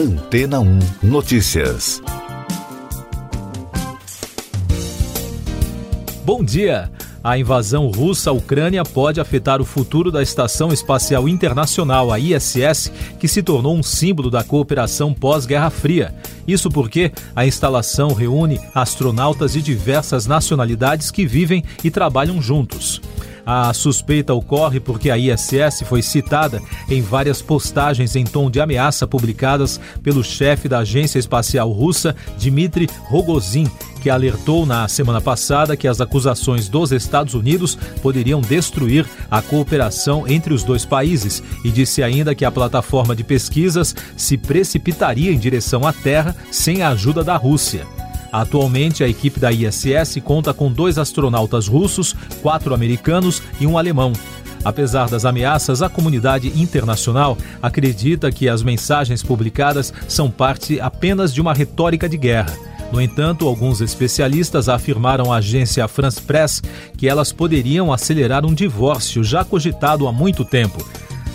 Antena 1 Notícias. Bom dia! A invasão russa à Ucrânia pode afetar o futuro da Estação Espacial Internacional, a ISS, que se tornou um símbolo da cooperação pós-Guerra Fria. Isso porque a instalação reúne astronautas de diversas nacionalidades que vivem e trabalham juntos. A suspeita ocorre porque a ISS foi citada em várias postagens em tom de ameaça publicadas pelo chefe da Agência Espacial Russa, Dmitry Rogozin, que alertou na semana passada que as acusações dos Estados Unidos poderiam destruir a cooperação entre os dois países e disse ainda que a plataforma de pesquisas se precipitaria em direção à Terra sem a ajuda da Rússia. Atualmente, a equipe da ISS conta com 2 astronautas russos, 4 americanos e 1 alemão. Apesar das ameaças, a comunidade internacional acredita que as mensagens publicadas são parte apenas de uma retórica de guerra. No entanto, alguns especialistas afirmaram à agência France Press que elas poderiam acelerar um divórcio já cogitado há muito tempo.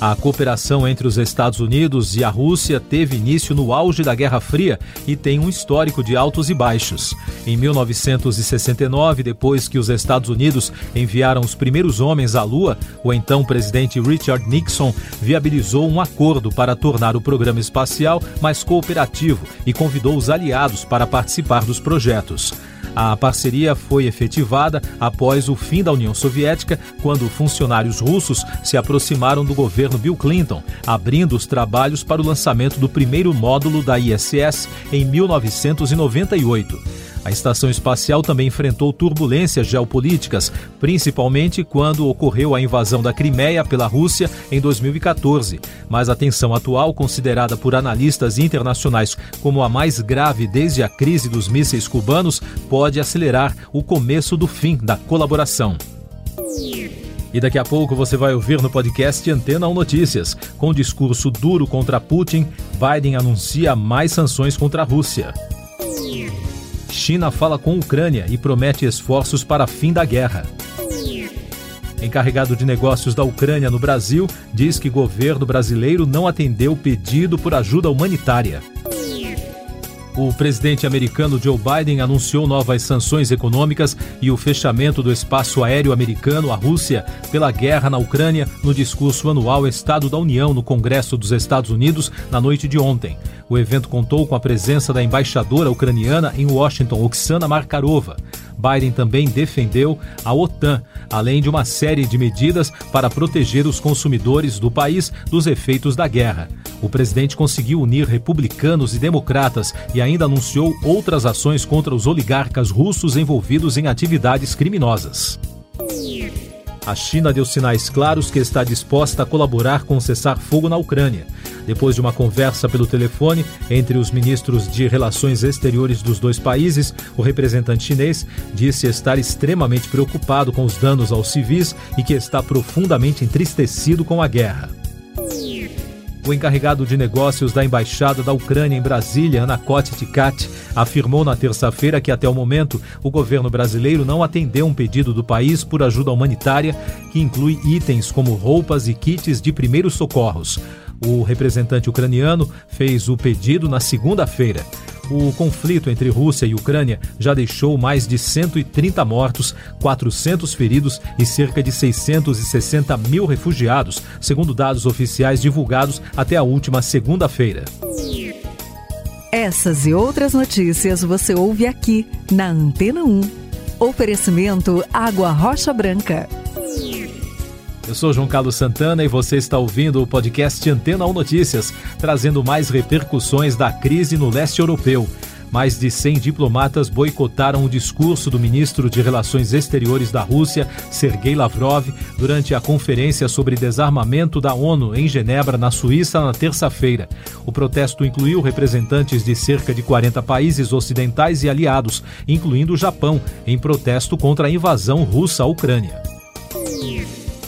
A cooperação entre os Estados Unidos e a Rússia teve início no auge da Guerra Fria e tem um histórico de altos e baixos. Em 1969, depois que os Estados Unidos enviaram os primeiros homens à Lua, o então presidente Richard Nixon viabilizou um acordo para tornar o programa espacial mais cooperativo e convidou os aliados para participar dos projetos. A parceria foi efetivada após o fim da União Soviética, quando funcionários russos se aproximaram do governo Bill Clinton, abrindo os trabalhos para o lançamento do primeiro módulo da ISS em 1998. A estação espacial também enfrentou turbulências geopolíticas, principalmente quando ocorreu a invasão da Crimeia pela Rússia em 2014. Mas a tensão atual, considerada por analistas internacionais como a mais grave desde a crise dos mísseis cubanos, pode acelerar o começo do fim da colaboração. E daqui a pouco você vai ouvir no podcast Antena 1 Notícias. Com discurso duro contra Putin, Biden anuncia mais sanções contra a Rússia. China fala com a Ucrânia e promete esforços para fim da guerra. Encarregado de negócios da Ucrânia no Brasil diz que governo brasileiro não atendeu pedido por ajuda humanitária. O presidente americano Joe Biden anunciou novas sanções econômicas e o fechamento do espaço aéreo americano à Rússia pela guerra na Ucrânia no discurso anual Estado da União no Congresso dos Estados Unidos na noite de ontem. O evento contou com a presença da embaixadora ucraniana em Washington, Oksana Markarova. Biden também defendeu a OTAN, além de uma série de medidas para proteger os consumidores do país dos efeitos da guerra. O presidente conseguiu unir republicanos e democratas e ainda anunciou outras ações contra os oligarcas russos envolvidos em atividades criminosas. A China deu sinais claros que está disposta a colaborar com o cessar-fogo na Ucrânia. Depois de uma conversa pelo telefone entre os ministros de Relações Exteriores dos dois países, o representante chinês disse estar extremamente preocupado com os danos aos civis e que está profundamente entristecido com a guerra. O encarregado de negócios da Embaixada da Ucrânia em Brasília, Ana Cote Ticate, afirmou na terça-feira que até o momento o governo brasileiro não atendeu um pedido do país por ajuda humanitária, que inclui itens como roupas e kits de primeiros socorros. O representante ucraniano fez o pedido na segunda-feira. O conflito entre Rússia e Ucrânia já deixou mais de 130 mortos, 400 feridos e cerca de 660 mil refugiados, segundo dados oficiais divulgados até a última segunda-feira. Essas e outras notícias você ouve aqui na Antena 1. Oferecimento Água Rocha Branca. Eu sou João Carlos Santana e você está ouvindo o podcast Antena 1 Notícias, trazendo mais repercussões da crise no leste europeu. Mais de 100 diplomatas boicotaram o discurso do ministro de Relações Exteriores da Rússia, Sergei Lavrov, durante a conferência sobre desarmamento da ONU em Genebra, na Suíça, na terça-feira. O protesto incluiu representantes de cerca de 40 países ocidentais e aliados, incluindo o Japão, em protesto contra a invasão russa à Ucrânia.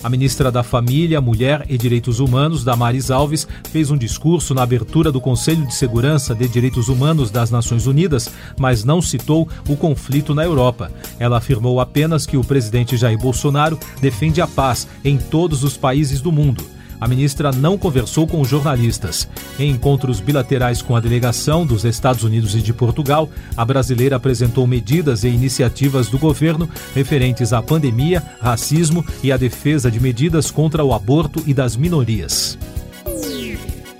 A ministra da Família, Mulher e Direitos Humanos, Damares Alves, fez um discurso na abertura do Conselho de Segurança de Direitos Humanos das Nações Unidas, mas não citou o conflito na Europa. Ela afirmou apenas que o presidente Jair Bolsonaro defende a paz em todos os países do mundo. a ministra não conversou com os jornalistas. Em encontros bilaterais com a delegação dos Estados Unidos e de Portugal, a brasileira apresentou medidas e iniciativas do governo referentes à pandemia, racismo e à defesa de medidas contra o aborto e das minorias.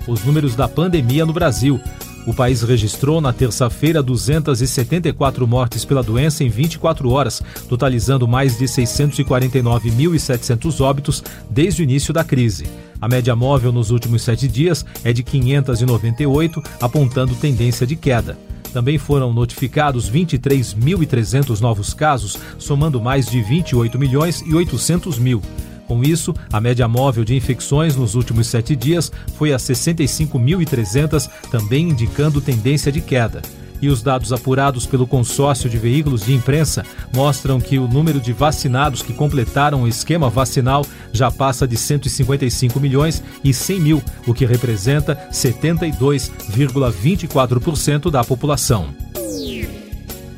Os números da pandemia no Brasil. O país registrou na terça-feira 274 mortes pela doença em 24 horas, totalizando mais de 649.700 óbitos desde o início da crise. A média móvel nos últimos 7 dias é de 598, apontando tendência de queda. Também foram notificados 23.300 novos casos, somando mais de 28.800.000. Com isso, a média móvel de infecções nos últimos 7 dias foi a 65.300, também indicando tendência de queda. E os dados apurados pelo consórcio de veículos de imprensa mostram que o número de vacinados que completaram o esquema vacinal já passa de 155.100.000, o que representa 72,24% da população.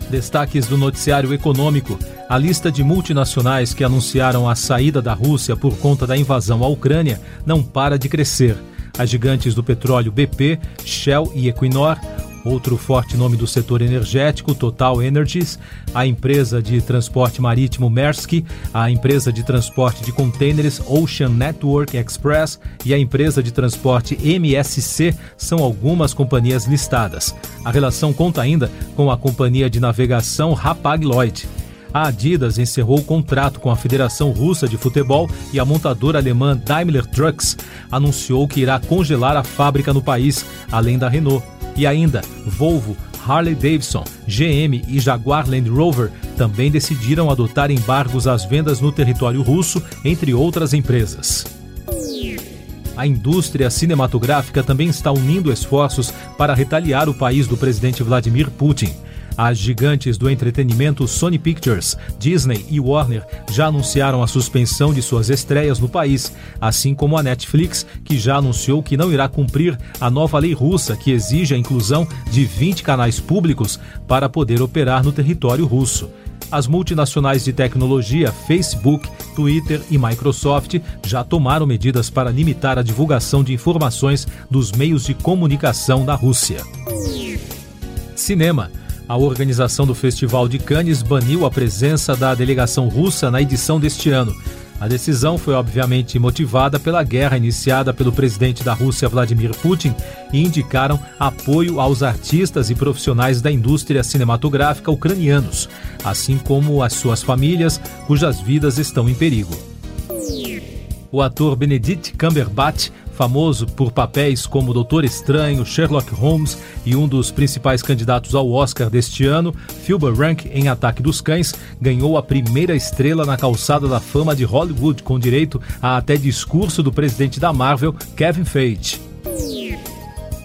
Destaques do noticiário econômico. A lista de multinacionais que anunciaram a saída da Rússia por conta da invasão à Ucrânia não para de crescer. As gigantes do petróleo BP, Shell e Equinor, outro forte nome do setor energético, Total Energies, a empresa de transporte marítimo Maersk, a empresa de transporte de contêineres Ocean Network Express e a empresa de transporte MSC são algumas companhias listadas. A relação conta ainda com a companhia de navegação Hapag-Lloyd. A Adidas encerrou o contrato com a Federação Russa de Futebol e a montadora alemã Daimler Trucks anunciou que irá congelar a fábrica no país, além da Renault. E ainda, Volvo, Harley-Davidson, GM e Jaguar Land Rover também decidiram adotar embargos às vendas no território russo, entre outras empresas. A indústria cinematográfica também está unindo esforços para retaliar o país do presidente Vladimir Putin. As gigantes do entretenimento Sony Pictures, Disney e Warner já anunciaram a suspensão de suas estreias no país, assim como a Netflix, que já anunciou que não irá cumprir a nova lei russa que exige a inclusão de 20 canais públicos para poder operar no território russo. As multinacionais de tecnologia Facebook, Twitter e Microsoft já tomaram medidas para limitar a divulgação de informações dos meios de comunicação da Rússia. Cinema. A organização do Festival de Cannes baniu a presença da delegação russa na edição deste ano. A decisão foi obviamente motivada pela guerra iniciada pelo presidente da Rússia, Vladimir Putin, e indicaram apoio aos artistas e profissionais da indústria cinematográfica ucranianos, assim como às suas famílias, cujas vidas estão em perigo. O ator Benedict Cumberbatch, famoso por papéis como Doutor Estranho, Sherlock Holmes e um dos principais candidatos ao Oscar deste ano, Phil Brank, em Ataque dos Cães, ganhou a primeira estrela na calçada da fama de Hollywood, com direito a até discurso do presidente da Marvel, Kevin Feige.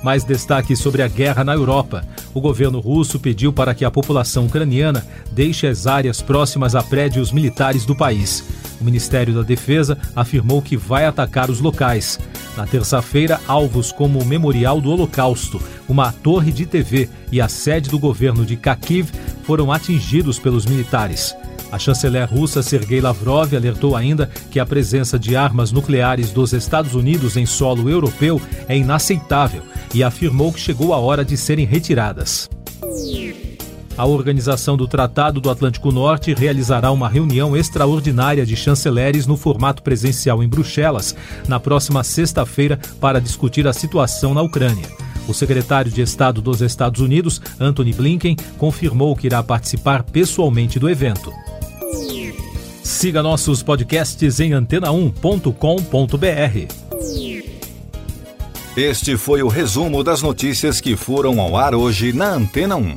Mais destaque sobre a guerra na Europa. O governo russo pediu para que a população ucraniana deixe as áreas próximas a prédios militares do país. O Ministério da Defesa afirmou que vai atacar os locais. Na terça-feira, alvos como o Memorial do Holocausto, uma torre de TV e a sede do governo de Kharkiv foram atingidos pelos militares. A chanceler russa Sergei Lavrov alertou ainda que a presença de armas nucleares dos Estados Unidos em solo europeu é inaceitável e afirmou que chegou a hora de serem retiradas. A Organização do Tratado do Atlântico Norte realizará uma reunião extraordinária de chanceleres no formato presencial em Bruxelas na próxima sexta-feira para discutir a situação na Ucrânia. O secretário de Estado dos Estados Unidos, Antony Blinken, confirmou que irá participar pessoalmente do evento. Siga nossos podcasts em antena1.com.br. Este foi o resumo das notícias que foram ao ar hoje na Antena 1.